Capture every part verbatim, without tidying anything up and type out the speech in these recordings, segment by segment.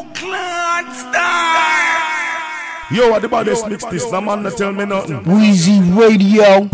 Yo, what the baddest mix this? The man not tell me nothing. Weezy Radio.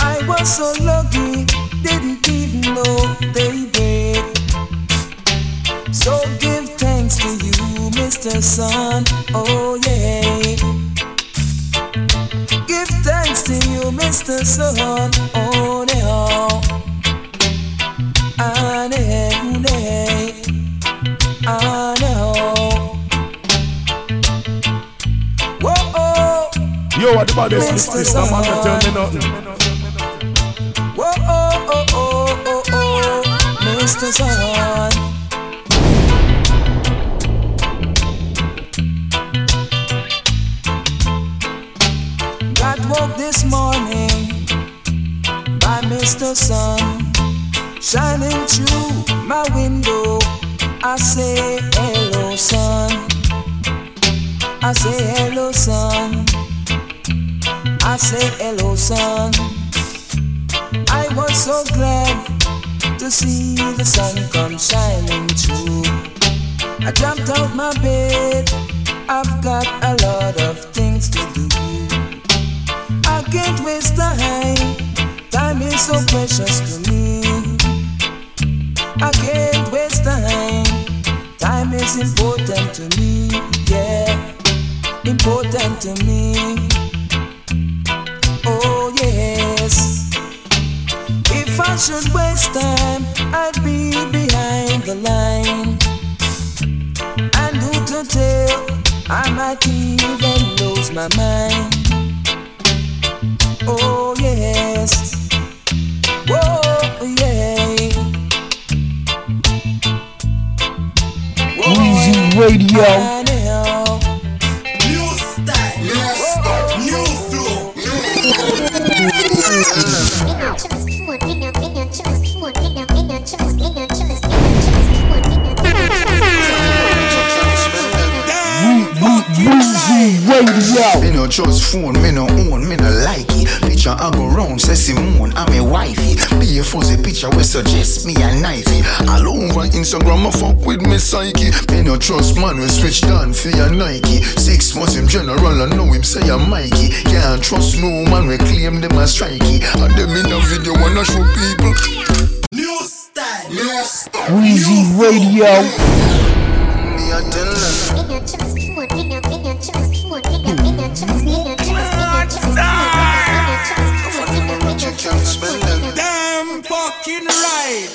I was so lucky, didn't even know they did. So give thanks to you, Mister Sun, oh yeah. Give thanks to you, Mister Sun, oh no. I know, I know. Whoa, oh. Yo, what about this? Mister Sun, man, tell me nothing. Mister Sun, God woke this morning by Mister Sun shining through my window. I say hello, sun. I say hello, sun. I say hello, sun. I was so glad to see the sun come shining through. I jumped out my bed, I've got a lot of things to do. I can't waste time, time is so precious to me. I can't waste time, time is important to me, yeah, important to me. Oh yes. If I should waste time, I'd be behind the line. And who to tell, I might even lose my mind. Oh yes, whoa yeah. Whoa, Weezy Radio. New style, new style, new flow, new flow. Me no trust phone, me no own, me no like it. Picture I go round, say Simone, I'm a wifey. Be a fuzzy picture, we suggest me a knifey. All over Instagram, I fuck with me psyche. Me no trust man, we switch down for your Nike. Six months him general, I know him say a Mikey. Can't trust no man, we claim them a strikey. And them in a video, wanna show people new style, new style, Weezy Radio. Me a tell them. Damn fucking right.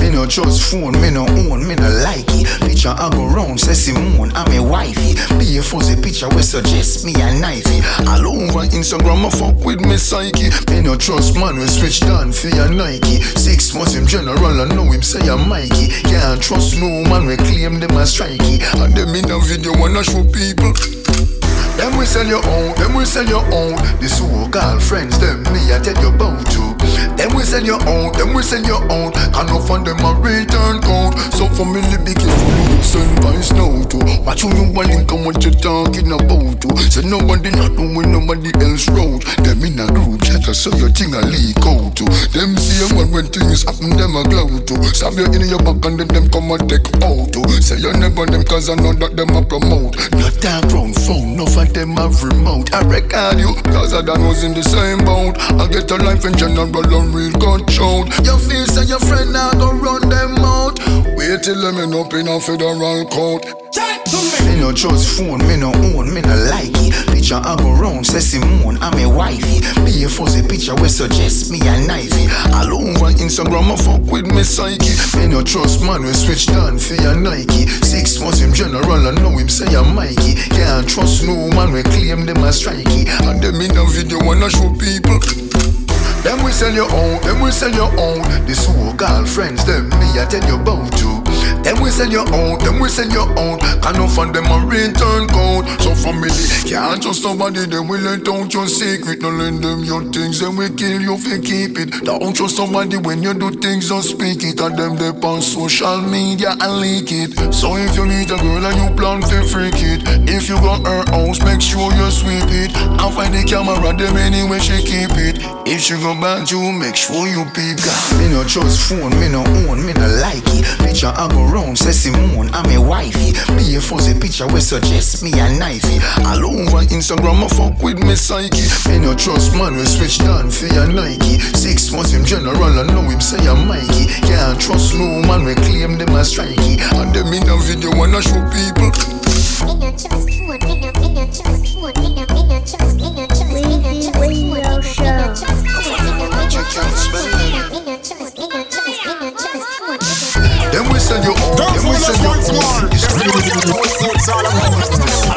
Me no trust phone, me no own, me no like it. Picture I go round, say Simone, I'm a wifey. Be a fuzzy picture, we suggest me a knifey. All over Instagram, I fuck with me psyche. Me no trust man, we switch down for your Nike. Six months him general, I know him say a Mikey. Can't trust no man, we claim them a strikey. And them in a video, wanna show people them we sell your own, them we sell your own. The so-called friends, them me I tell you about to. Them we sell your own, them we sell your own. Can't no find them a return code. So for me, be careful who you send by snow to. Watch who you want and what you talking about to. So nobody not knowing nobody else road. Them in a group chat, so your thing a leak out to. Them see when when things happen, them a glow to. Stab you in your back and then them come and take out to. Say you never them cause I know that them a promote. Not that round phone, no fight them have remote. I record you cause I done was in the same boat. I get a life in general and real control. Your face and your friend now go run them out. Wait till them end up in a federal court. Me no trust phone, me no own, me no like it. Picture I go round, say Simone, I'm a wifey. Be a fuzzy picture, we suggest me a knifey. All over Instagram, I fuck with me psyche. Me no trust man, we switch down for your Nike. Six months him general, I know him say a Mikey. Can't trust no man, we claim them a strikey. And them in a video, wanna show people them we sell your own, them we sell your own. The so-called friends, them me I tell you about to. Them we sell your own, them we sell your own. Can't offer them a return code. So family, can't trust somebody. Then we let out your secret. Don't lend them your things, then we kill you if you keep it. Don't trust somebody when you do things, don't speak it. And them they on social media and leak it. So if you meet a girl and you plan to freak it, if you got her house, make sure you sweep it. And find the camera, them anyway she keep it. If she go back you, make sure you peep that. Me no trust phone, me no own, me no like it. Picture I go round, say Simone, I'm a wifey. Be a fuzzy picture, we suggest me a knifey. All over Instagram, I fuck with me psyche. Me no trust man, we switch down for your Nike. Six This was him general, and know him say I'm Mikey. Yeah, trust no man, we claim them as strikey. And them in a video wanna show people. Window show. Then we send you all. Then we send you all. It's all about.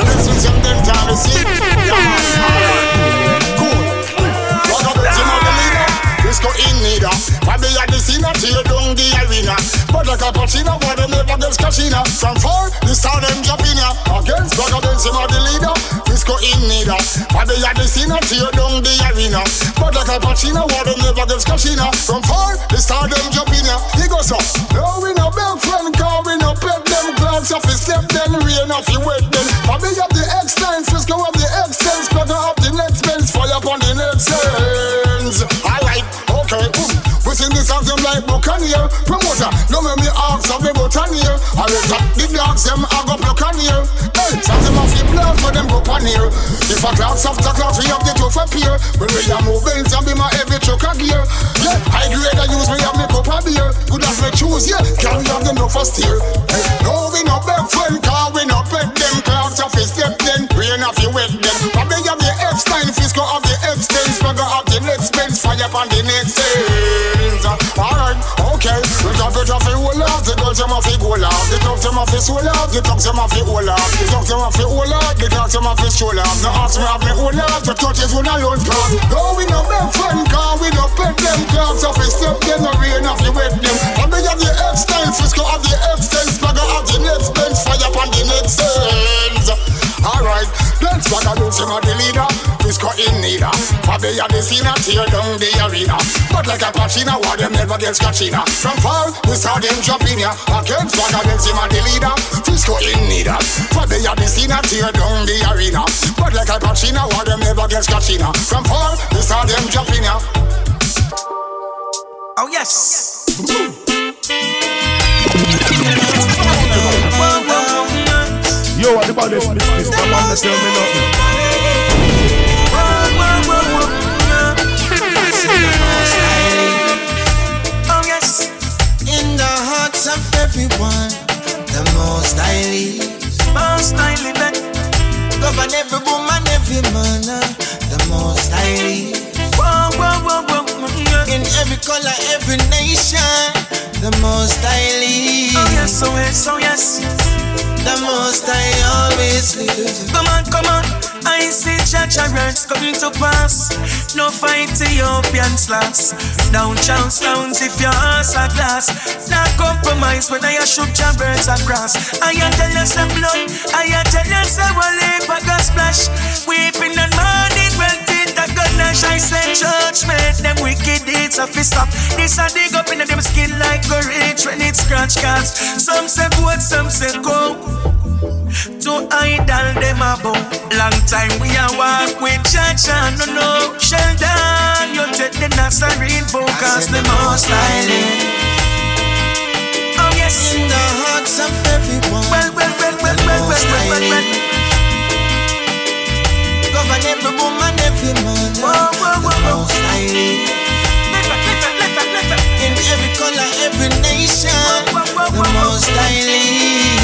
Let's switch up them time to see. Cool. What up, you know the leader? Disco in need of. Why be at the scene until you don't the arena? But like a Pacino, why them never gets Casino? From far, this time them jumping up. Against what up, you know the leader? Disco in need of. Why be at the scene until you don't the arena? But like a Pacino, why them never gets Casino? From far, this time them jumping up. He goes up. No, we no bell friend, call we no pep them. Glance off his step, then rain off your wet them. I be up the extents, let's go up the extents. Better up the next bends, fire upon the next ends. Alright, okay, boom. We sing the songs them like Buccaneer. Promoter, no make me ask of me botanier. I will top the dogs them I go Buccaneer. Hey, some them off the blood for them go paneer. If a cloud softer cloud we have the two for peer. When we are moving and be my every trucker gear. Yeah, I grade I use me have me cup of beer. Good as me choose, yeah, can't have them no for steer. Hey, no we no beg friend, cause we no pet them. Clouds off his step then, rain off you wet them. I beg of the Epstein, Fisco of the Epstein. Spagger of the next bench, fire upon the next day. Alright, okay. We drop it off the whole off. The girls them off the goal off. The dogs them off the soul off. The dogs them off the whole off. The dogs them off the whole off. The dogs them off the soul off. The hearts me off the whole off. The touches will not lose cause. No, we no make friend car. We no pet them dogs off the step. Then the rain off the wet them. And we have the F-Style. Fisco have the F-Style. Spagger have the next bench. Fire upon the next ends. Alright, let's back a losing on the leader. Fisco in neither. Fabi had the scene and tear down the arena. But like a Pacino, why them never gets Katrina? From far, we saw them jumping here. Against back a losing on the leader. Fisco in neither. Fabi had the scene and tear down the arena. But like a Pacino, why them never gets Katrina? From far, we saw them jumping here. Oh yes! Whoa, whoa. Yo, what about this? This, this, this the man that tell me nothing. Oh yes, in the hearts of everyone, the most I live, most I live. Govern every woman, every man, the most I live. Whoa, whoa, whoa, whoa. In every color, every nation, the most I live. Oh yes, oh yes, oh yes. The most I always live. Come on, come on, I see judgments coming to pass. No fight Ethiopians last. Down chance downs if your ass are glass. Not compromise when I shoot your birds across. I am telling us the blood, I am telling us the wallet for a splash. Weeping and mourning, wealthy, the goodness. I said judgment, them wicked deeds of his stuff. This I dig up in them skin like courage when it scratch cards. Some say what, some say go. To idol them above. Long time we a walk with Jaja, no no Sheldon, you take the Nazarene focus, the most I live. Oh yes, in the hearts of everyone. Well, well, well, well, well, well, well, well, well. Govern every woman, every man. Whoa, whoa, whoa, whoa. The most I live. Lift up, lift up, lift up, lift up. In every color, every nation. Whoa, whoa, whoa, whoa, the most I live.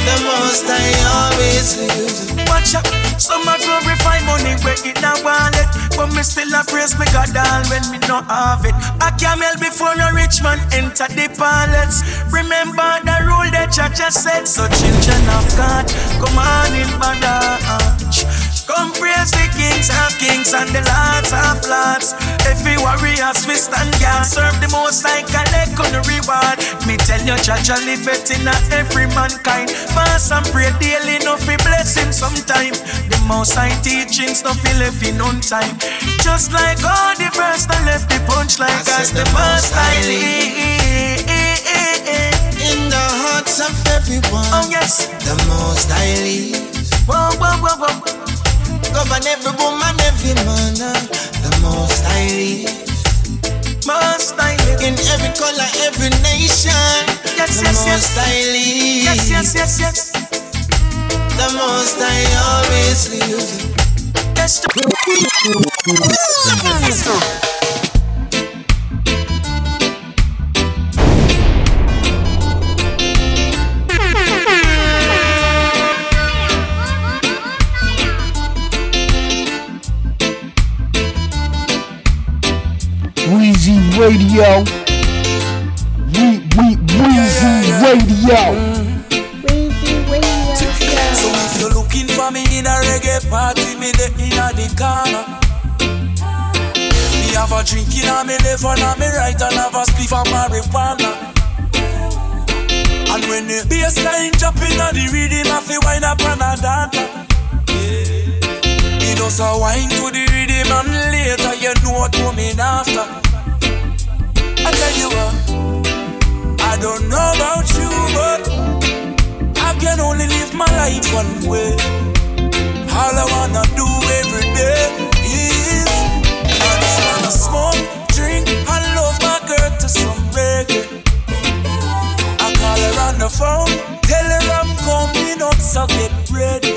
The most I always lose. Watch out, some a glorify money where it a wallet. But me still a praise me God all when me no have it. A camel before a rich man enter the palace. Remember the rule that Jah just said. So children of God, come on in marriage. Come praise the kings of kings and the lords of lords. Every warrior we stand guard. Serve the most I collect on the reward. Me tell you Jah live it in every mankind. Fast and pray daily, no fi bless him sometime. The most I teachings, no fi left in on time. Just like all the verse that left the punch like us, the most I live. In the hearts of everyone. Oh yes, the most I live. Whoa, whoa, whoa, whoa. Govern every woman, every man. The most I live. Most I live. In every color, every nation. Yes, the yes, most yes. I live. Yes, yes, yes, yes. The most I always live. Yes, Radio. We we Weezy Radio. So if you're looking for me in a reggae party, me there in the corner. Me have a drink in a me left and a me right and have a spliff of marijuana. And when the bassline jumping on the rhythm, I feel wine up and a data. Me does a wine to the rhythm and later you know what coming after. I tell you what, I don't know about you, but I can only live my life one way. All I wanna do every day is I just wanna smoke, drink, and love my girl to some reggae. Call her on the phone, tell her I'm coming up, so get ready.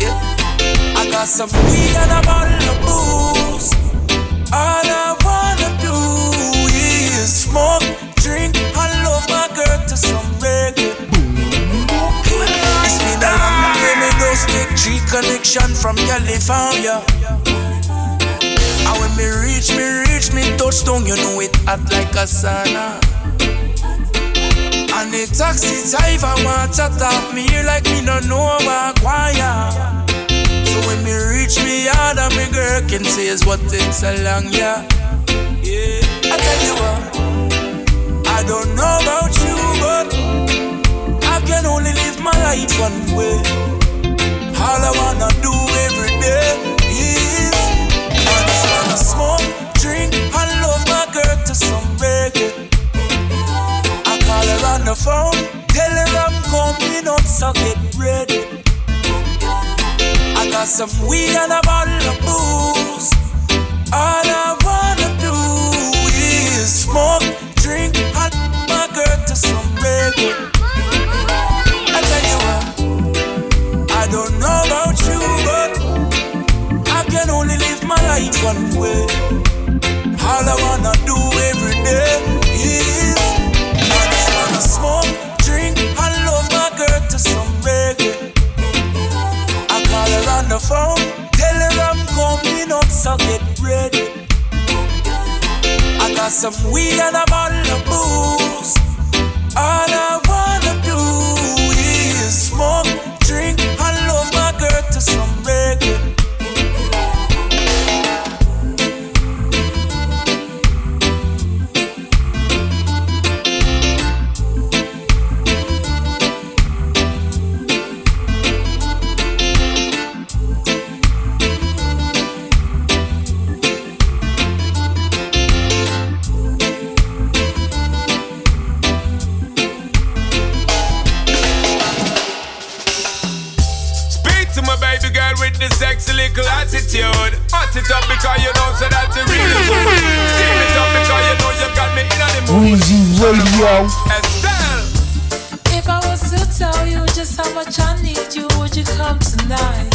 Yeah. I got some weed and a bottle of booze. All I wanna do is smoke, drink, and love my girl to some reggae. It's me that I'm dreaming, those take G connection from California. And when me reach, me reach, me touchdown, you know it act like a sauna. And the taxi driver want to talk me here like me no know what choir. So when me reach me yard and me girl can say is what takes so long, yeah. Yeah. I tell you what, I don't know about you, but I can only live my life one way. All I wanna do every day is I just wanna smoke, drink, and love my girl to some reggae. Call her on the phone, tell her I'm coming up, so get ready. I got some weed and a bottle of booze. All I wanna do is smoke, drink, and my girl to some reggae. I tell you what, I don't know about you, but I can only live my life one way. All I wanna do every day is smoke, drink, and love my girl to some reggae. I call her on the phone, tell her I'm coming up, so get ready. I got some weed and a bottle of booze. All I wanna do is smoke, drink, and love my girl to some reggae. Attitude, hot it up because you know so that you really good. Steam it up because you know you got me in on the mood. If I was to tell you just how much I need you, would you come tonight?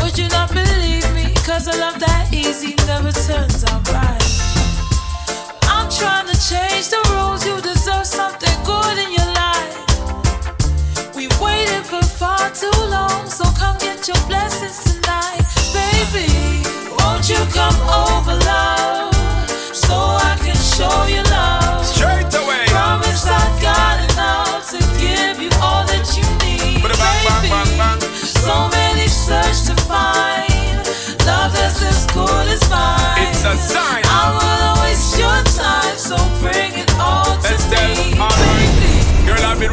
Would you not believe me? Cause a love that easy never turns out right. I'm trying to change the rules, you deserve something good in your life. We waited for far too long, so come get your blessings tonight. Baby, won't you come over, love, so I can show you love. Straight away. Promise I've got enough to give you all that you need. Baby, so many search to find love that's as good as mine. It's a sign. I will waste your time, so bring it all to Let's me. Baby, girl, I've been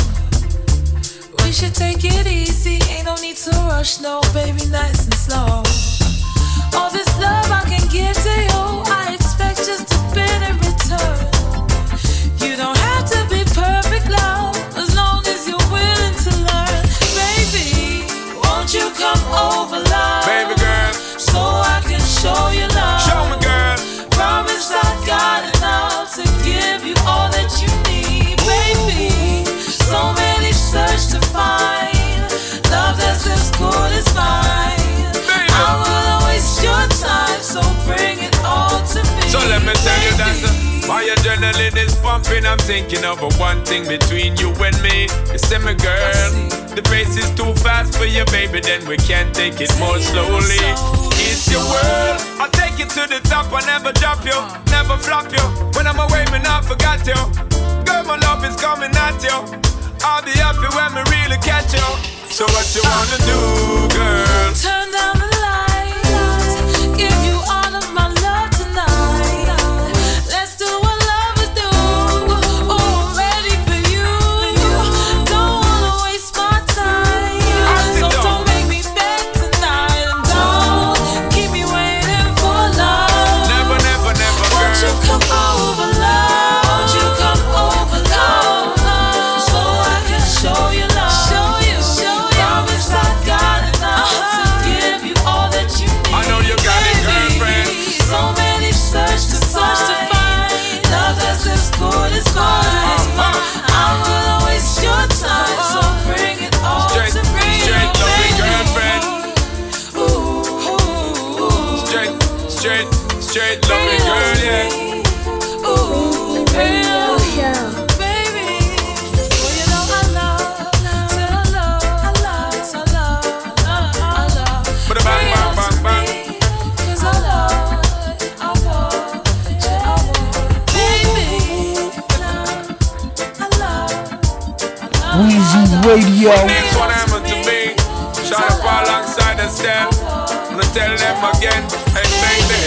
We should take it easy, ain't no need to rush, no, baby, nice and slow. All this love I can give to you, I expect just a bit in return. You don't have to be perfect, love, as long as you're willing to learn. Baby, won't you come over, love, baby girl, so I can show you love. Show me, girl. Promise I've got enough to give you all that you need. me tell you that my adrenaline is pumping. I'm thinking of a one thing between you and me. You say me girl, the pace is too fast for you baby, then we can't take it more slowly. It's your world, I'll take you to the top. I never drop you, never flop you. When I'm away man I forgot you. Girl my love is coming at you. I'll be happy when we really catch you. So what you wanna do girl? Turn down the lights, give you all of my love tonight. Let's do what lovers do, oh I'm ready for you. Don't wanna waste my time, so don't make me beg tonight. And don't keep me waiting for love. Never, never, never girl. Won't you come over love, won't you come over love, so I can show you love. Show you, show you. Promise I got enough to give you all that you need. I know you got it girlfriend. So many search to search to find love that's as good as mine. I will waste your time, so bring it all straight, to me. Straight lovely girlfriend. Ooh, straight, straight, straight lovely girl, yeah. Ooh, real, baby. Well, you know I love, I love, I love, I love, I love. But a bang, bang, bang, bang. Cause I love, I want, yeah, I want, baby. I love, I love. Weezy Radio. Next one happened to me. Shot up alongside the step. I'm gonna tell them again, hey baby.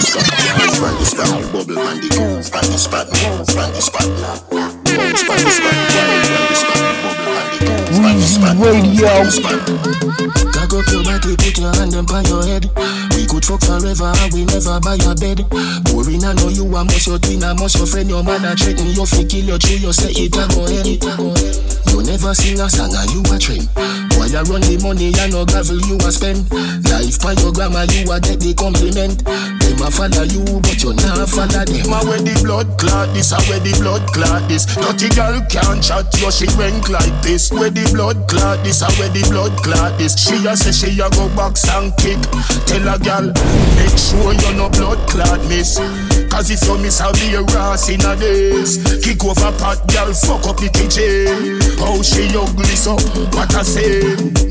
Spanish style, bubble and the groove, Spanish spot, Spanish spot, Spanish spot, Spanish spot, bubble and the groove, Spanish spot, radio. Cock up your body, put your hand up on your head. We could fuck forever and we never buy a bed. Boring, I know you are most your twin, I most your friend, your man a threaten, your fi kill your tree, you say it a go ahead. You never sing a song and you a trend. While you run the money and no gravel you a spend. Life by your grandma you a get the compliment. Them a follow you but you not follow them. I wear the blood clot this, I wear the blood clot this. Dirty girl can't chat yo, she rank like this. Wear the blood clot this, I wear the blood clot this. She a say she a go box and kick. Tell a girl, make sure you no blood clot miss. Cause if you miss, I'll be a rass in a days. Kick over pot girl, fuck up the kitchen. How she ugly so, what I say.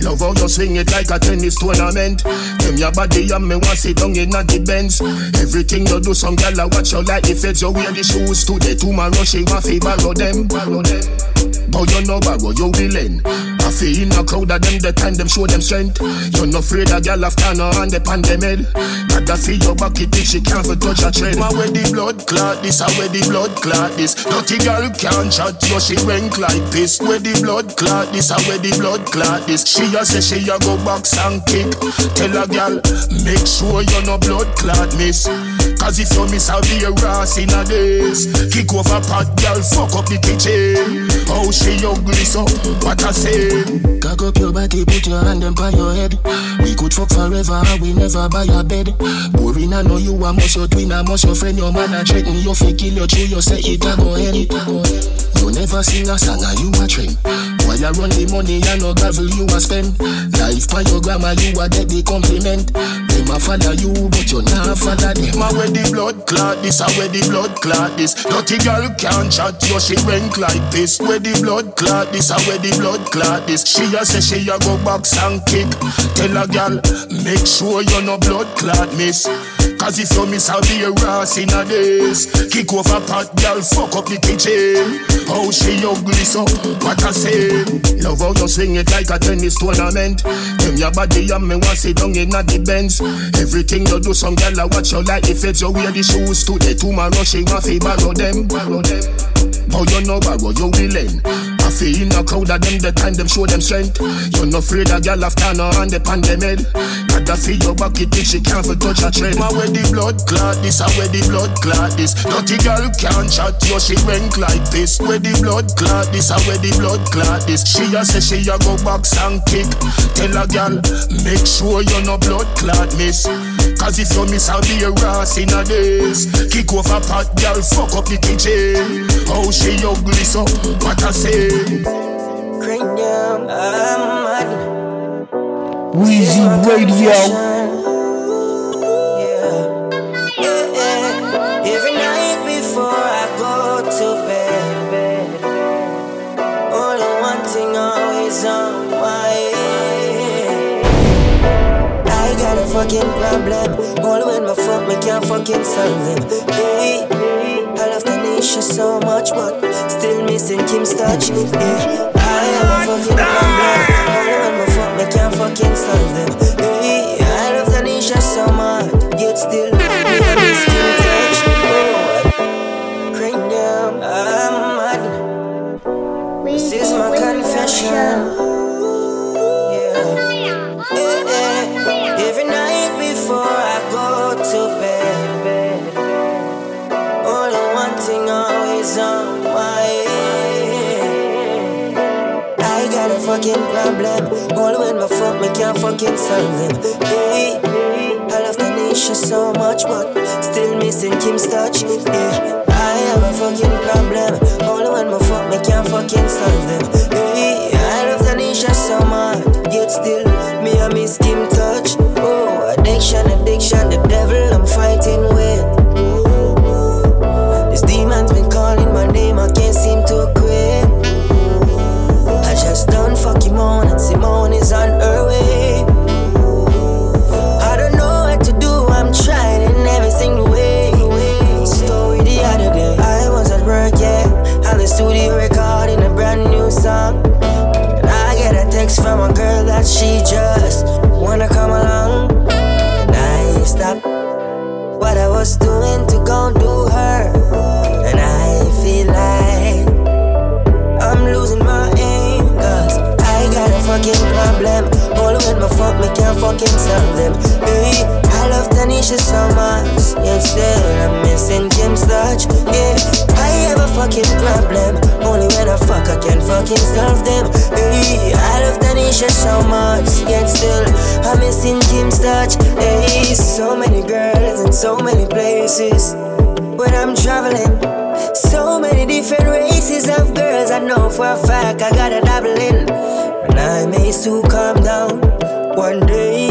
Love how you swing it like a tennis tournament. Them your body and me want sit down in a the Benz. Everything you do, some girl I watch you like the feds. You wear the shoes today, tomorrow she want fi borrow them. But you know borrow, you willing. I feel in a crowd of them, the time them show them strength. You're not afraid a girl after no hand upon them head. Not that feel your back it if she can't touch a tread. I wear the blood clot this, I wear the blood clot this. Dirty girl can't chat yo, she rank like this. Wear the blood clot this, I wear the blood clot this. She a say she a go box and kick. Tell a girl, make sure you no blood clot miss. Cause if you miss, I'll be a rass in a days. Kick over pot girl, fuck up the kitchen. How she ugly so, what I say. Cock up your body, put your hand up on your head. We could fuck forever and we never buy a bed. Boring, I know you are most your twin, I most your friend. Your man a threaten, you fi kill your tree, you say it a go ahead. You never sing a song and you a trend. While you run the money and no gravel you a spend. Life by your grandma you a get the compliment. Them a follow you but you not follow them. I wear the blood clot this, I wear the blood clot this. Dirty girl can't chat yo, she rank like this. Wear the blood clot this, I wear the blood clot this. She a say she a go box and kick. Tell a girl, make sure you no blood clot miss. Cause if you miss, I'll be a rass in a days. Kick over pot girl, fuck up the kitchen. How she ugly so, what I say. Love how you swing it like a tennis tournament. Them your body and me want sit down in a the Benz. Everything you do, some girl I watch you like the feds. You wear the shoes today, tomorrow she want fi borrow them. But you know borrow, you willing. I feel in a crowd of them, the time them show them strength. You're not afraid a girl after no hand upon them head. Not that feel your back it if she can't touch a tread. I wear the blood clot this, I wear the blood clot this. Dirty girl can't chat yo, she rank like this. Wear the blood clot this, I wear the blood clot this. She a say she a go box and kick. Tell a girl, make sure you no blood clot miss. Cause if you miss, I'll be a rass in a days. Kick over pot girl, fuck up the kitchen. How she ugly so, what I say. Weezy Radio. can't blame. All when my fuck, me can't fucking solve him. Hey, I love Tanisha so much, but still missing Kim's touch. Yeah, I am a fucking problem. All when my fuck, me can't fucking solve him. Hey, I love Tanisha so much, yet still me and miss Kim's touch. Oh, right now I'm mad. This is my confession. Fucking problem. All when my fuck, me can't fucking solve them. Hey, I love Tanisha so much, but still missing Kim's touch. Yeah, I have a fucking problem. All when my fuck, me can't fucking solve them. Hey, I love Tanisha so much, yet still me I miss Kim touch. Oh, addiction, addiction, the devil I'm fighting with. This demon's been calling my name, I can't seem to quit. I just done fucking moan and Simone is on her way. I don't know what to do, I'm trying and everything the way. Story the other day, I was at work, yeah, at the studio recording a brand new song. And I get a text from a girl that she just wanna come along. And I stopped what I was doing to go do her. And I feel like I'm losing my aim. I got a fucking problem. All when my fuck, me can't fucking solve them. Hey, I love Tanisha so much, yet still I'm missing Kim's touch. Yeah, I have a fucking problem. Only when I fuck, I can fucking solve them. Hey, I love Tanisha so much, yet still I'm missing Kim's touch. Hey, so many girls in so many places, but I'm traveling. So many different races of girls, I know for a fact I gotta dabble in. And I may soon calm down one day.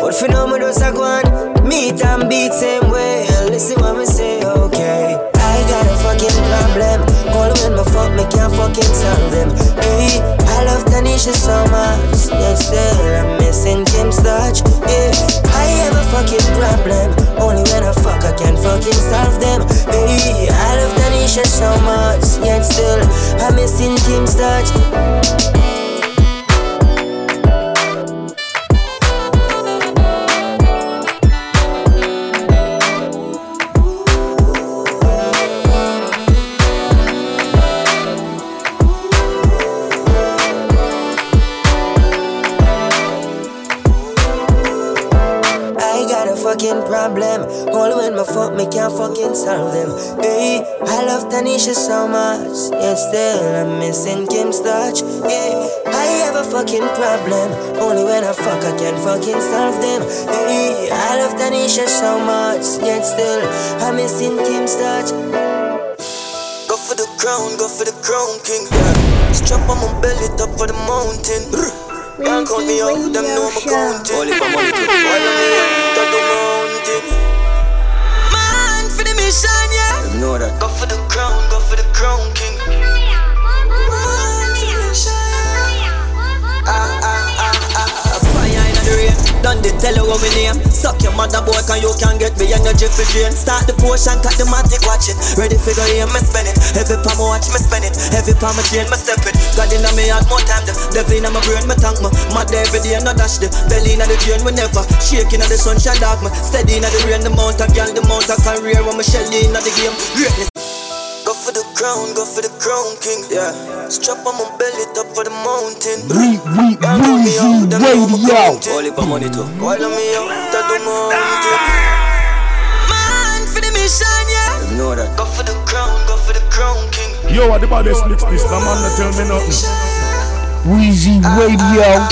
But for no more those I go on, meet and beat same way. And listen what me say, okay. I got a fucking problem. All when my fuck, me can't fucking solve them. Hey, I love Tanisha so much, yet still I'm missing Kim's touch. Yeah, I have a fucking problem. Only when I fuck, I can fucking solve them. Hey, I love Tanisha so much, yet still I'm missing Kim's touch. Problem. All when my fuck, me can't fucking solve them. Hey, I love Tanisha so much, yet still I'm missing Kim's touch. Yeah, I have a fucking problem. Only when I fuck, I can fucking solve them. Hey, I love Tanisha so much, yet still I'm missing Kim's touch. Go for the crown, go for the crown, king. Strap on my belly, top of the mountain. Can't call me out, them know I'm counting. All if I'm on the man for the mission, yeah. You know that. Go for the crown, go for the crown, king. Man for the mission, yeah. Ah, ah, ah, ah, ah. Fire in the rain. Done the tell you what me name. Suck your mother boy, can you can get me energy for drain. Start the potion, cut the magic, watch it. Ready figure here, me spend it. Every palm watch, me spend it. Every palm I chain, me step it. God in me had more time, the devil in my brain, me thank me. Mad every day, no dash the belly in the drain, we never. Shaking at the sunshine dark, me steady in the rain, the mount of girl, the mount of career, when me shelly in the game. Greatness. Go for the crown, go for the crown, king. Yeah. Strap on my belly, top of the mountain. Breathe, breathe, breathe, breathe out. All about money too. All on me out of the mountain. Man for the mission, yeah. You know that. Go for the crown, go for the crown, king. Yo, what the baddest mix this? The man not tell me nothing. Weezy Radio.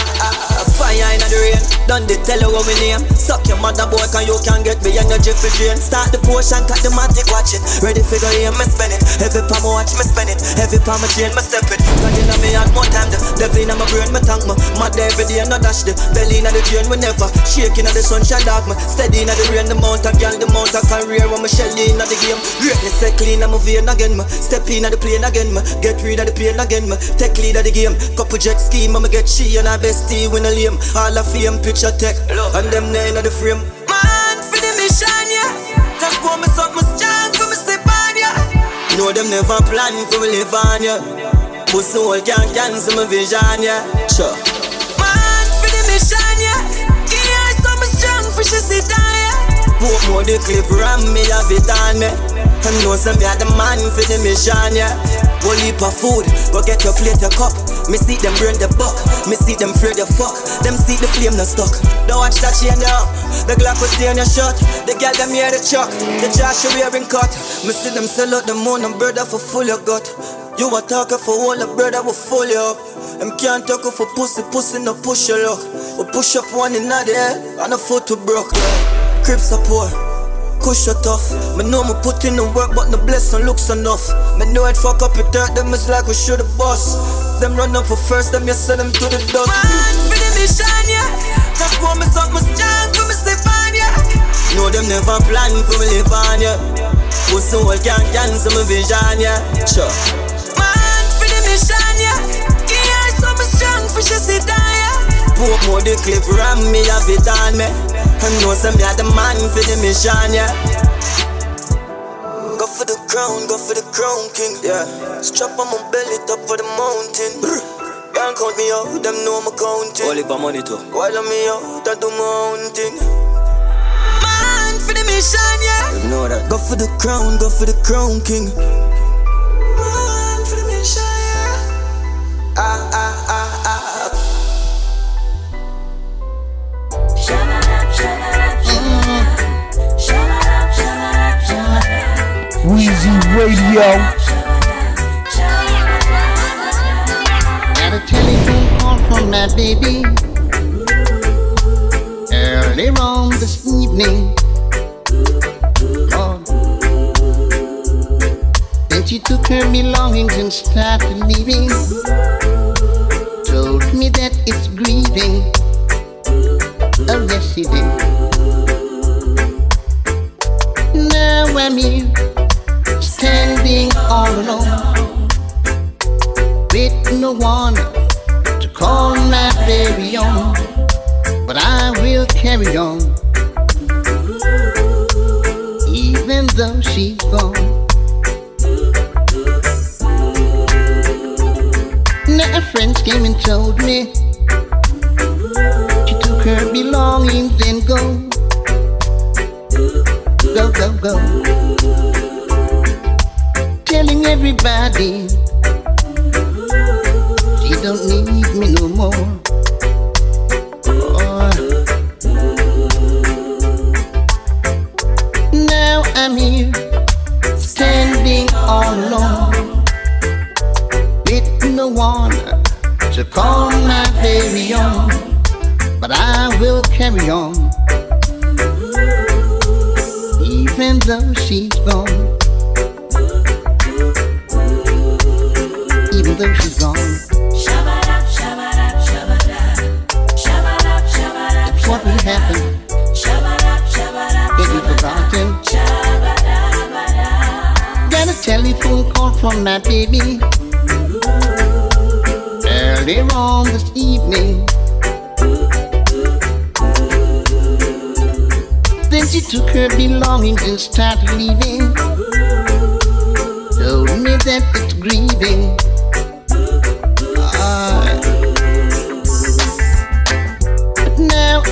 Fire in the rain. Done the tell you what me name. Suck your mother boy, can you can get me energy for drain. Start the potion, cut the magic, watch it. Ready figure here, me spend it. Every palm I watch, me spend it. Every palm I drain, me step it. God in me had more time, the devil in my brain, me thank me. Mad every day, no dash the belly in the drain, we never. Shaking at the sunshine dark, me steady in the rain, the mount of girl, the mount of career, when me shelly in the game. Greatness, I clean in my vein again, me step in at the plane again, me get rid of the pain again, me take lead of the game. Couple jet scheme, me get she and her bestie, win a lame. All of fame, pick picture take, and them there inna the frame. Man, for the mission, yeah. Just pour me suck, me strong, for me sip on, yeah. Know them never plan for me live on, yeah. Pussy all can't cancel my vision, yeah. Sure. Man, for the mission, yeah. Give her some strong, for she sit down, yeah. Put more the clip around me, have it on me. And know some be a the man for the mission, yeah. One heap of food, go get your plate, your cup. Me see them burn the buck, me see them fear the fuck. Them see the flame not stuck. Don't watch that chain down. The Glock will stay on your shirt. The girl them hear the chuck. The Joshua wearing cut. Me see them sell out the moon and brother for full your gut. You a talker for all the brother will full you up. Them can't talk for pussy, pussy no push your luck. We push up one in the head and a foot to broke. Crips are poor. Kush your tough. Me know me put in the work but no blessing looks enough. Me know it fuck up your dirt. Them is like we should have boss. Them run up for first, them you send them to the dust. Man, for the mission, yeah. Just want me suck, me strong, for me step on, yeah. No, them never plan for me live on, yeah. Pussy all can't cancel my vision, yeah. Sure. Man, for the mission, yeah. Give her some strong, for she sit down, yeah. Put more the clip around me, have it on me. And know some be the man for the mission, yeah. Go for the crown, go for the crown, king, yeah. Strap on my belly, top of the mountain. Can't count me out, them know I'm counting. All about money too. While I'm out, I do mountain. Man, for the mission, yeah. You know that. Go for the crown, go for the crown, king. Man, for the mission, yeah. Ah, ah, ah, ah. Shut up, shut up, shut up. Shut up, shut up, shut up. Weezy Radio. Telephone call from my baby early on this evening. Lord. Then she took her belongings and started leaving. Told me that it's grieving. Oh yes she did. Now I'm here, standing all alone, with no one call my baby on, but I will carry on, even though she's gone. Now her friends came and told me she took her belongings and go, go, go, go, telling everybody she don't need me no more. Oh. Now I'm here, standing all alone, with no one to call my baby on, but I will carry on, even though she's gone, even though she's gone. What will happen? Baby forgotten. Got a telephone call from my baby early on this evening. Then she took her belongings and started leaving. Told me that it's grieving.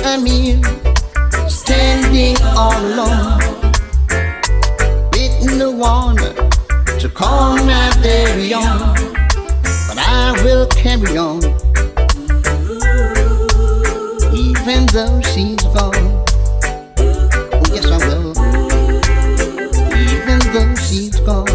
I'm here, standing all alone, with no one to call my baby on, but I will carry on, even though she's gone. Oh yes I will, even though she's gone.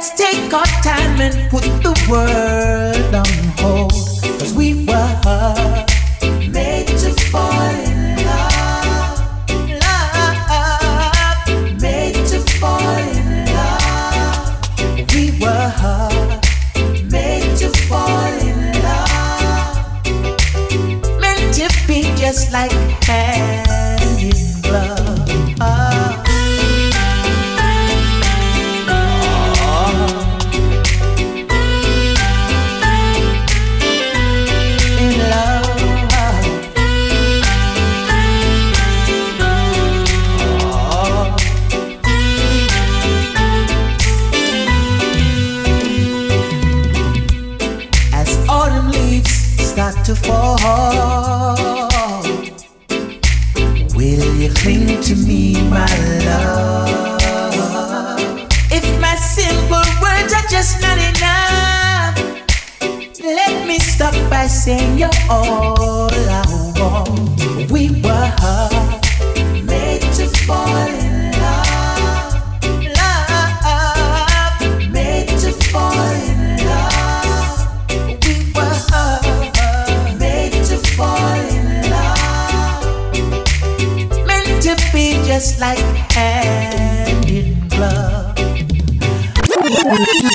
Let's take our time and put the world on hold, 'cause we were made to fall in love. Love, made to fall in love. We were made to fall in love. Meant to be just like hand in glove. Oh. To fall, will you cling to me, my love? If my simple words are just not enough, let me stop by saying you're all I want. We were made to fall in love. Love, made to fall in love. Just like hand in glove. Weezy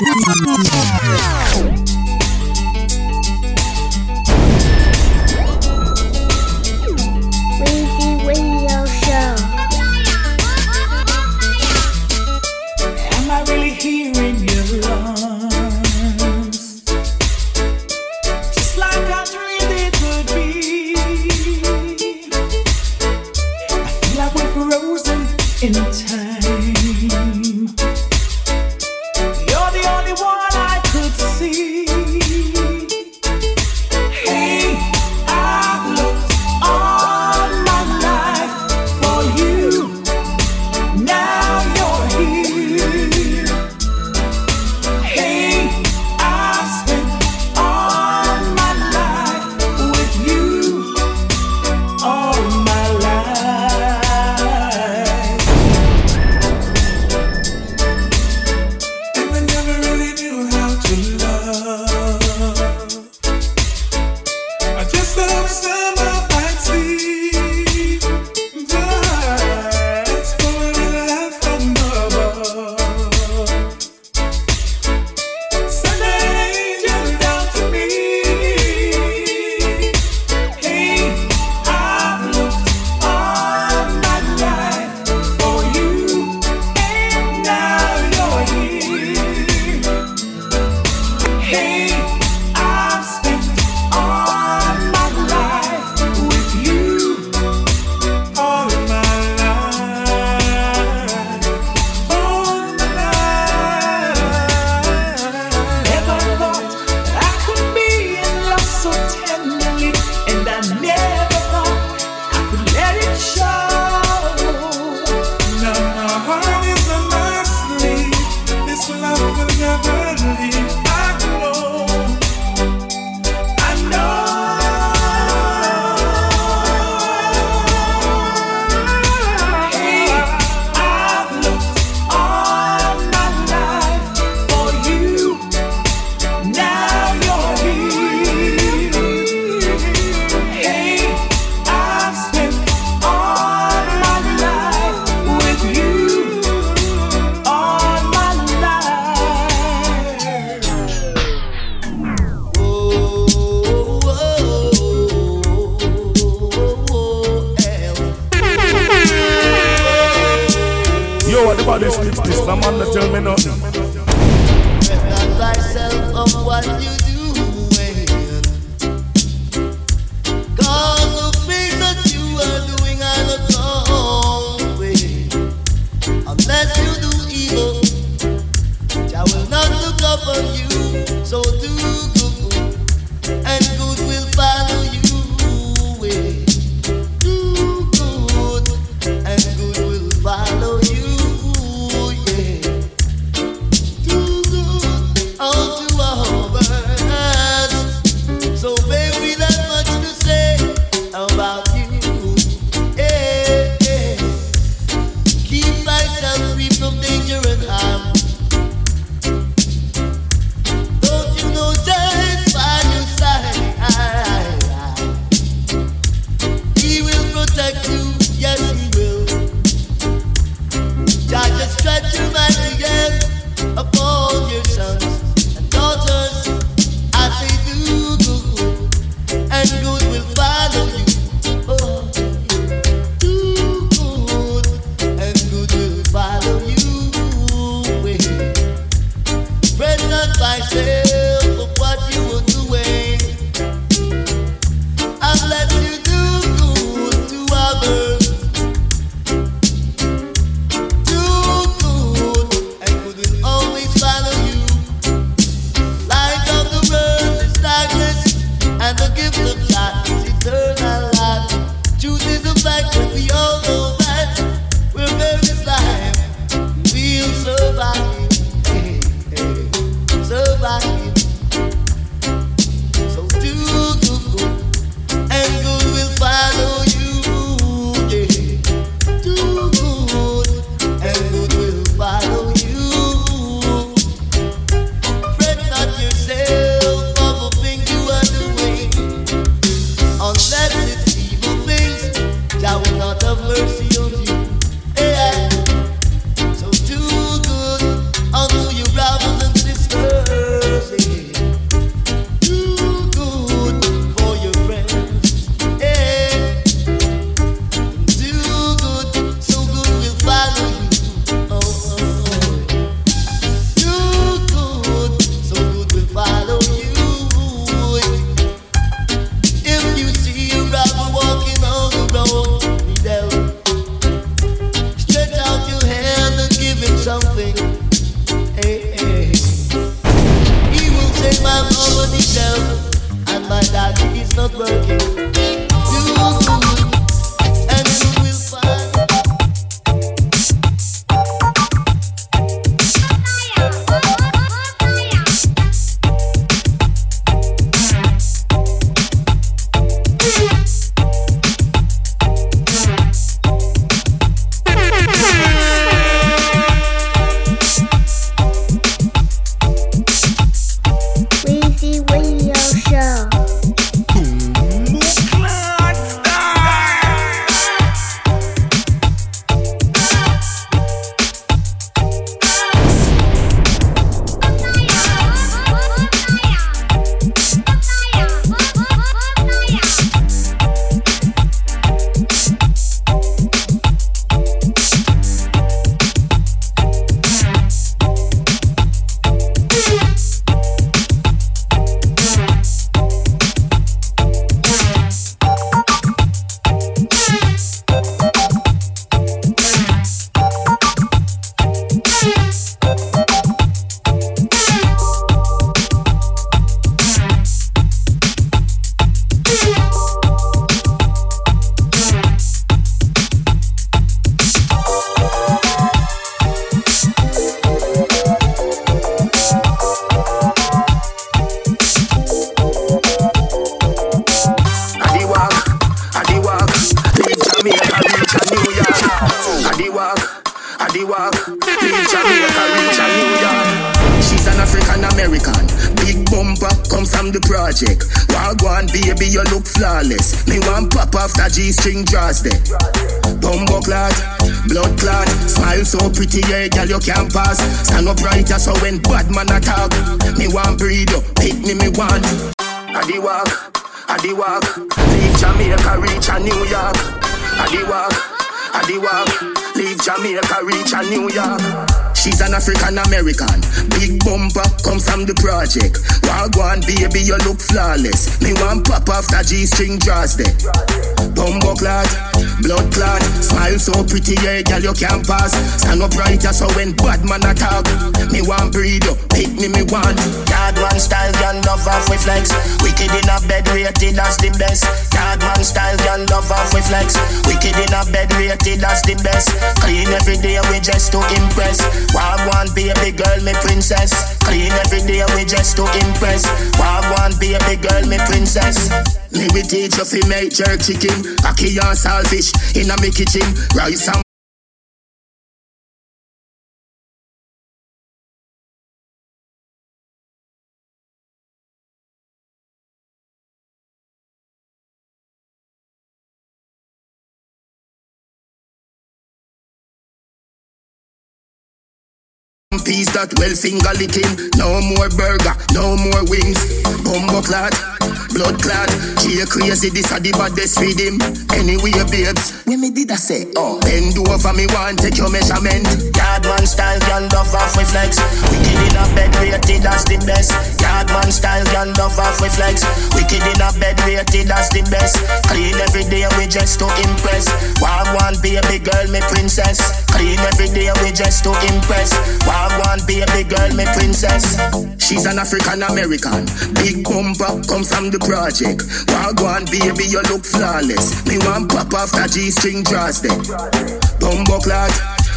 Radio Show. Am I really here in your arms? Just like I dreamed it would be. I feel like we're frozen in time. You're the only one I could see. Hey, I've looked all my life for you. Now you're here. Hey, I've spent all my life with you. All my life. Yo, what about this this this? No man, tell me nothing. Set not thyself of what you doing. God, the things that you are doing are the wrong way. Unless you do evil, I will not look upon you. So do good, and good will follow you away. Do good, and good will follow you. Oh, to our come back, comes from the project. Wagwan baby, you look flawless. Me want pop after G-string draws there. Bumbo clot, blood clot, smile so pretty, yeah, girl, you can't pass. Stand up brighter so when bad man attack, me want breed up, pick me, me want. Adi walk, Adi walk, leave Jamaica, reach a New York. Adi walk, Adi walk, leave Jamaica, reach a New York. She's an African-American. Big bumper comes from the project. Wagwan baby, you look flawless. Me want pop after G-string draws there. Bumbo clot, blood clot, smile so pretty, yeah, girl, you can't pass. Stand up brighter so when bad man attack, me want breed up, pick me, me want. Dagwan style, girl, love off with flex. Wicked in a bed, rated as the best. Dagwan style, girl, love off with flex. Wicked in a bed, rated as the best. Clean every day, we just to impress. Wagwan baby girl, me princess. Clean every day, we just to impress. Wagwan baby girl, me princess. Me we teach you fi make jerk chicken, ackee and saltfish inna me kitchen. Rice and peas that well finger licking. No more burger, no more wings. Bumbo clad, blood clad. She a crazy, this a the baddest with him. Anyway, babes, when me did I say, oh, bend over me one, take your measurement. Yardman style, young love off with flex. Wicked in a bed, rated as the best. Yardman style, young love off with flex. Wicked in a bed, rated as the best. Clean every day, we just to impress. Wagwan baby girl, me princess. Clean every day, we just to impress. Wagwan baby girl, me princess. She's an African-American. Big bumper comes from the project. Wagwan baby, you look flawless. Me want pop after G-string draws there. Bumbo clot,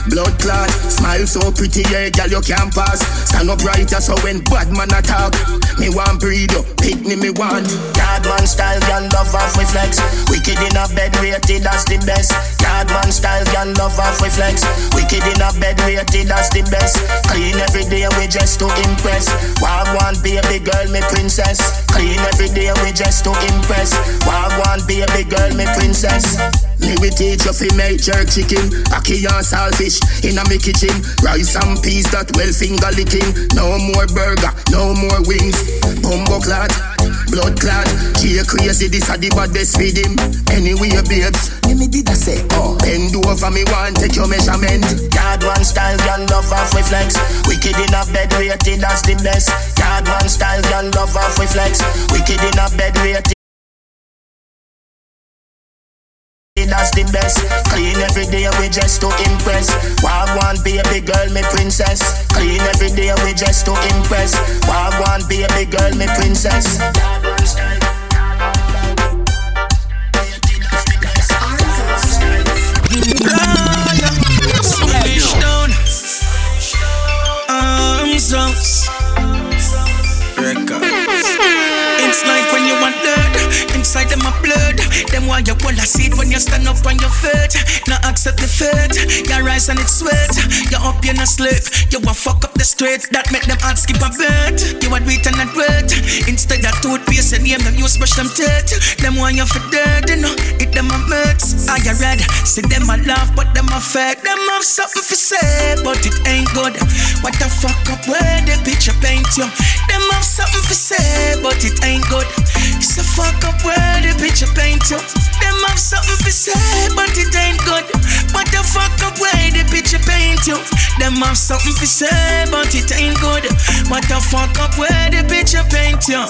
blood clot, smile so pretty, yeah, girl, you can't pass. Stand up brighter so when bad man attack, me want breed up, pick me, me want. Yardman style, girl, love off with flex. Wicked in a bed, rated as the best. Yardman style, girl, love off with flex. Wicked in a bed, rated as the best. Clean every day, we just to impress. Wagwan baby girl, me princess. Clean every day, we just to impress. Wagwan baby girl, me princess. Me we teach you fi make jerk chicken, ackee and saltfish inna me kitchen. Rice and peas that well finger licking. No more burger, no more wings. Bumbo clad, blood clad. She a crazy, this a the baddest with him. Anyway, babes, when me did I say, oh, bend over me one, take your measurement. Yardman style, girl, love off with flex. Wicked in a bed, rated as the best. Yardman style, girl, love off with flex. Wicked in a bed, rated. That's the best. Clean every day, we just to impress. Wagwan baby girl, me princess. Clean every day, we just to impress. Wagwan baby girl, me princess. Arms out. Records. It's like when you want dirt inside them my blood. Them why you wanna see it when you stand up on your feet. Now accept the fate. You rise and it's sweat. You up, you not sleep. You a fuck up the street. That make them all skip a bit. You a do it and not wait. Instead of toothpaste and name them use brush them teeth. Them why you for dead, you know. It them a mates. I you red. See them a laugh but them a fake. Them have something for say but it ain't good. What the fuck up where the picture paint you. Them have something for say but it ain't good. It's a fuck up where the picture paint you. Them have something to say, but it ain't good. What the fuck up where the picture paint you. Them have something to say, but it ain't good. What the fuck up where the picture paint you.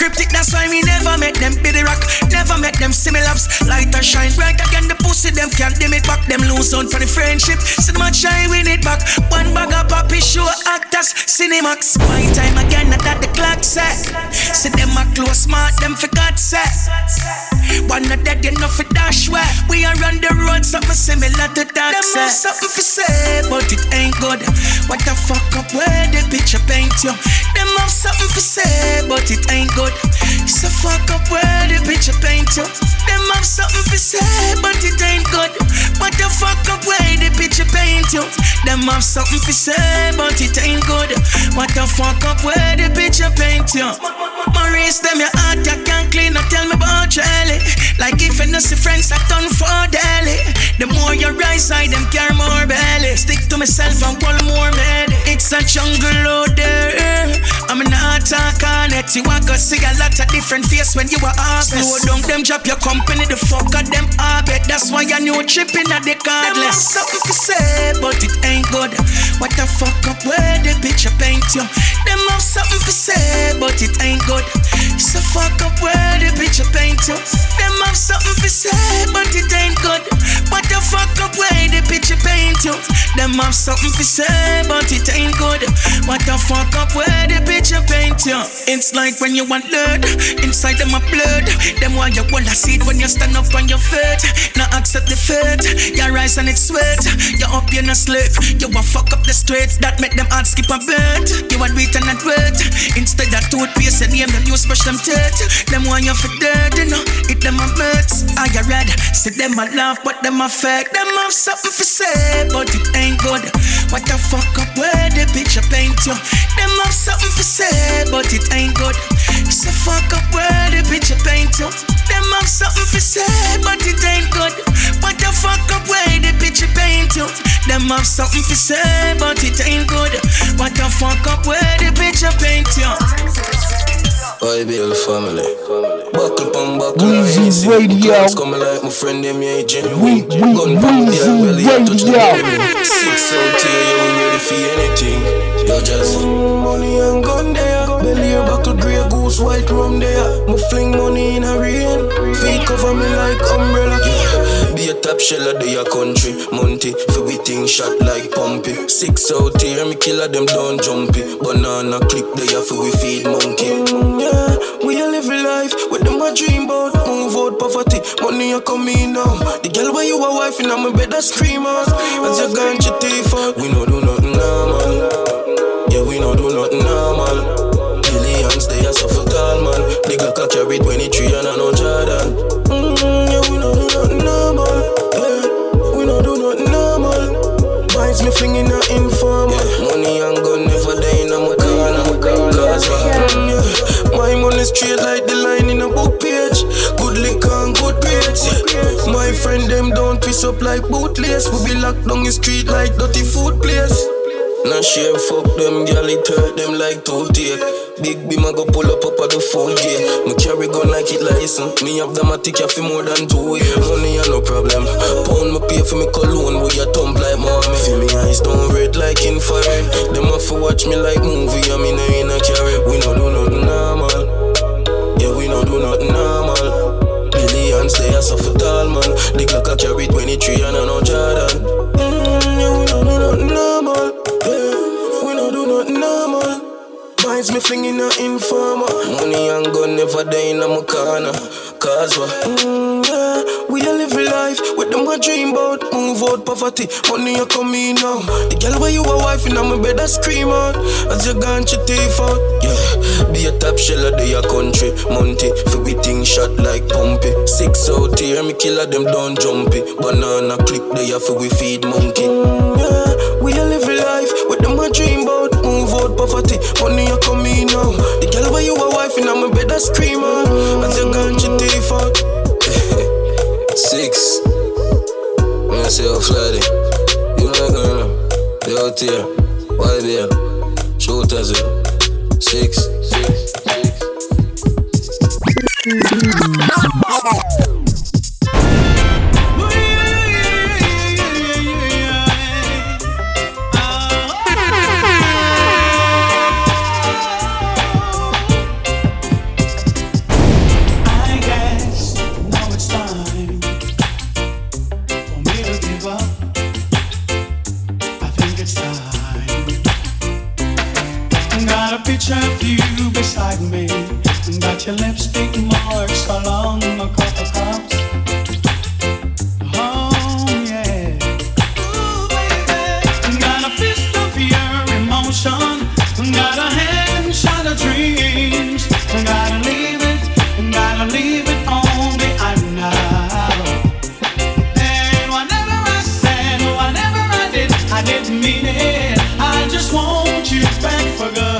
Cryptic, that's why we never make them pity rock. Never make them similabs. Lighter shine bright again. The pussy them can't dim it back. Them lose on for the friendship. So much I win it back. One bag of poppy show actors, Cinemax. My time again, not that the clock set. See them a close smart, them for God's sake. One not dead, you know for dash way. We are on the road, something similar to that. Them have something for say, but it ain't good. What the fuck up where the picture paint you. Them have something for say, but it ain't good. It's a fuck up where the picture paint you. Them have something to say, but it ain't good. What the fuck up where the picture paint you. Them have something to say, but it ain't good. What the fuck up where the bitch you paint you? Maurice, them your heart, you can't clean. Now tell me about your alley. Like if you know see friends, I done for daily. The more you rise high, them care more belly. Stick to myself and one more melody. It's a jungle out there. I'm not talking on it. You are gonna see a lot of different faces when you are asked. Slow down, them drop your company, the fuck out them orbit. That's why you new tripping at the cardless. Them have something to say, but it ain't good. What the fuck up where the bitch you paint you? Them have something to say, but it ain't good. So fuck up where the bitch you paint you. Them have something to say, but it ain't good. What the fuck up where the bitch you paint you. Them have something to say, but it ain't good. What the fuck up where the bitch you paint you. It's like when you want blood, inside them a blood. Them why you wanna see it when you stand up on your feet. Not accept the fate, you rise and it's sweat. You up, you no sleep, you a fuck up the streets. That make them all skip a bit. You a do it and not wait. Instead of toothpaste and name them use brush them teeth. Them want you for dead, you know, it them a birds. Are you red? See them a laugh, but them a fake. Them have something for say, but it ain't good. What the fuck up where the bitch you paint you? Them have something for say, but it ain't good. So fuck up where the bitch you paint you? Them have something for say, but it ain't good. What the fuck up where the bitch you paint you? Them have something for say, but it ain't good. What the fuck up where the bitch you paint you? Boy, Bill family. Buckle pump, buckle Weezy Radio. Clowns coming like my friend, them ain't genuine. Gun pump, the hell belly, I touch the belly. Six out here, you ain't ready for anything. You just money and gun there. Belly, buckle, grey goose, white rum there. Me fling money in a rain. Feet cover me like umbrella. Be a top shell of your country. Monty, for we thing shot like pumpy. Six out here, me killer them down jumpy. Banana clip there, for we feed monkey. Yeah, we a live life with them a dream bout. Move out poverty, money a come in now. The girl where you a wife in, I'm a better scream out. As you gone your teeth out. We no do nothing normal. Yeah, we no do nothing normal. Millions they are so for tall man. The girl can carry twenty-three and I know Jordan. Mm, yeah, we no do nothing normal. Yeah, we no do nothing normal. Binds me flinging a informal. Yeah, money and gun never die in a my corner. Cause I'm yeah. My money straight like the line in a book page. Good link and good grades. My friend them don't piss up like bootlace. We be locked down the street like dirty food place. Now share fuck them girl, it hurt them like two take. Big beam I go pull up up at the phone gate. Me carry gun like it license. Me have them a ticket for more than two years. Money and no problem. Pound me pay for me cologne with your thumb like mommy. Feel me eyes don't red like infrared. Them have to watch me like movie and me no in a carry. We no do nothing normal. Yeah, we no do nothing normal. Billions they are so for tall man. The clock I carry twenty-three and I know Jordan. Mm, yeah, we no do nothing normal. Me flinging a informer. Money and gun never die in a corner. Cause what? Mm, yeah. We a live life with them a dream about. Move out poverty, money a come in now. The girl where you a wife in a my bed a scream out. As you gone your teeth out. Yeah, be a top shell of your country. Monty, for we thing shot like pumpy. Six out here, me killer them down jumpy. Banana clip there for we feed monkey. Mm, yeah, we a live life with them a dream about. Move out poverty, money a come in now. The girl where you a wife in, I'm a better screamer. As you got your teeth out. Six. When I say I'll fly it. You know that girl, they out here. Why there? Shoot as it. Six. Six. Six. Of you beside me, and got your lipstick marks along a couple cups. Oh yeah, ooh baby, got a fist of your emotion, got a hand shot of dreams, gotta leave it, gotta leave it on behind now. And whatever I said, whatever I did, I didn't mean it. I just want you back for good.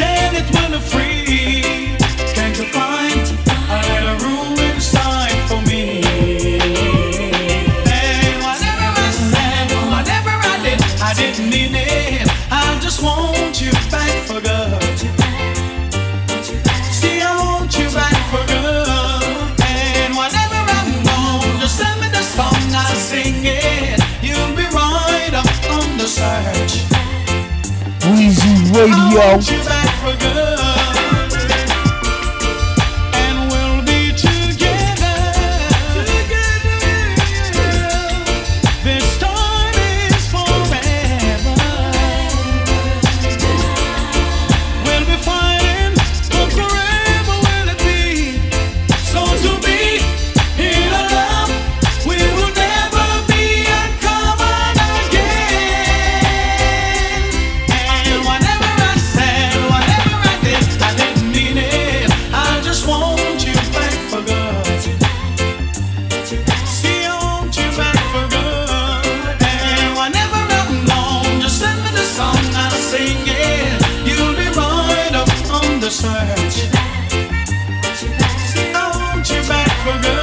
said it when I'm free. Can't you find a little room inside for me? Hey, whatever I said, whatever I did, I didn't mean it. I just want you back for good. See, I want you back for good. And whenever I'm gone, just send me the song, I'll sing it. You'll be right up on the search. Weezy Radio. I want you back for good, and we'll be together, together. This time is forever. We'll be fighting, but forever will it be? So to be in a love, we will never be uncommon again. And whatever I said, whatever I did, I didn't mean it. I just want you back for good. See, I want you back for good. And whenever I'm gone, just send me the song, I'll sing it. You'll be right up on the search. I want you back for good. And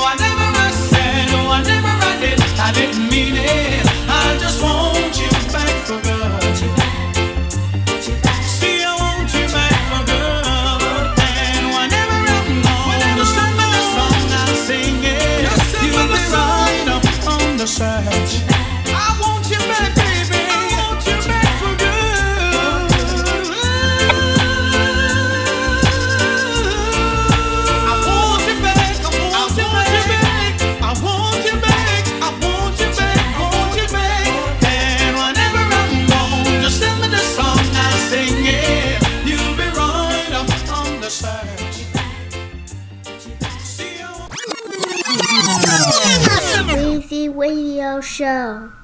whatever I said, whatever I did, I didn't mean it. I just want you back for good. See, I want you back for good. And whenever I'm gone, just send me the song, I'll sing it. You'll be right up on the search. I want you back, baby. I want you back for good. I want you back, I want you back, I want you back, I want you back, I want you back. And whenever I'm gone, just send me the song, I'll sing it. You'll be right up on the search. See you. Weezy Radio Show.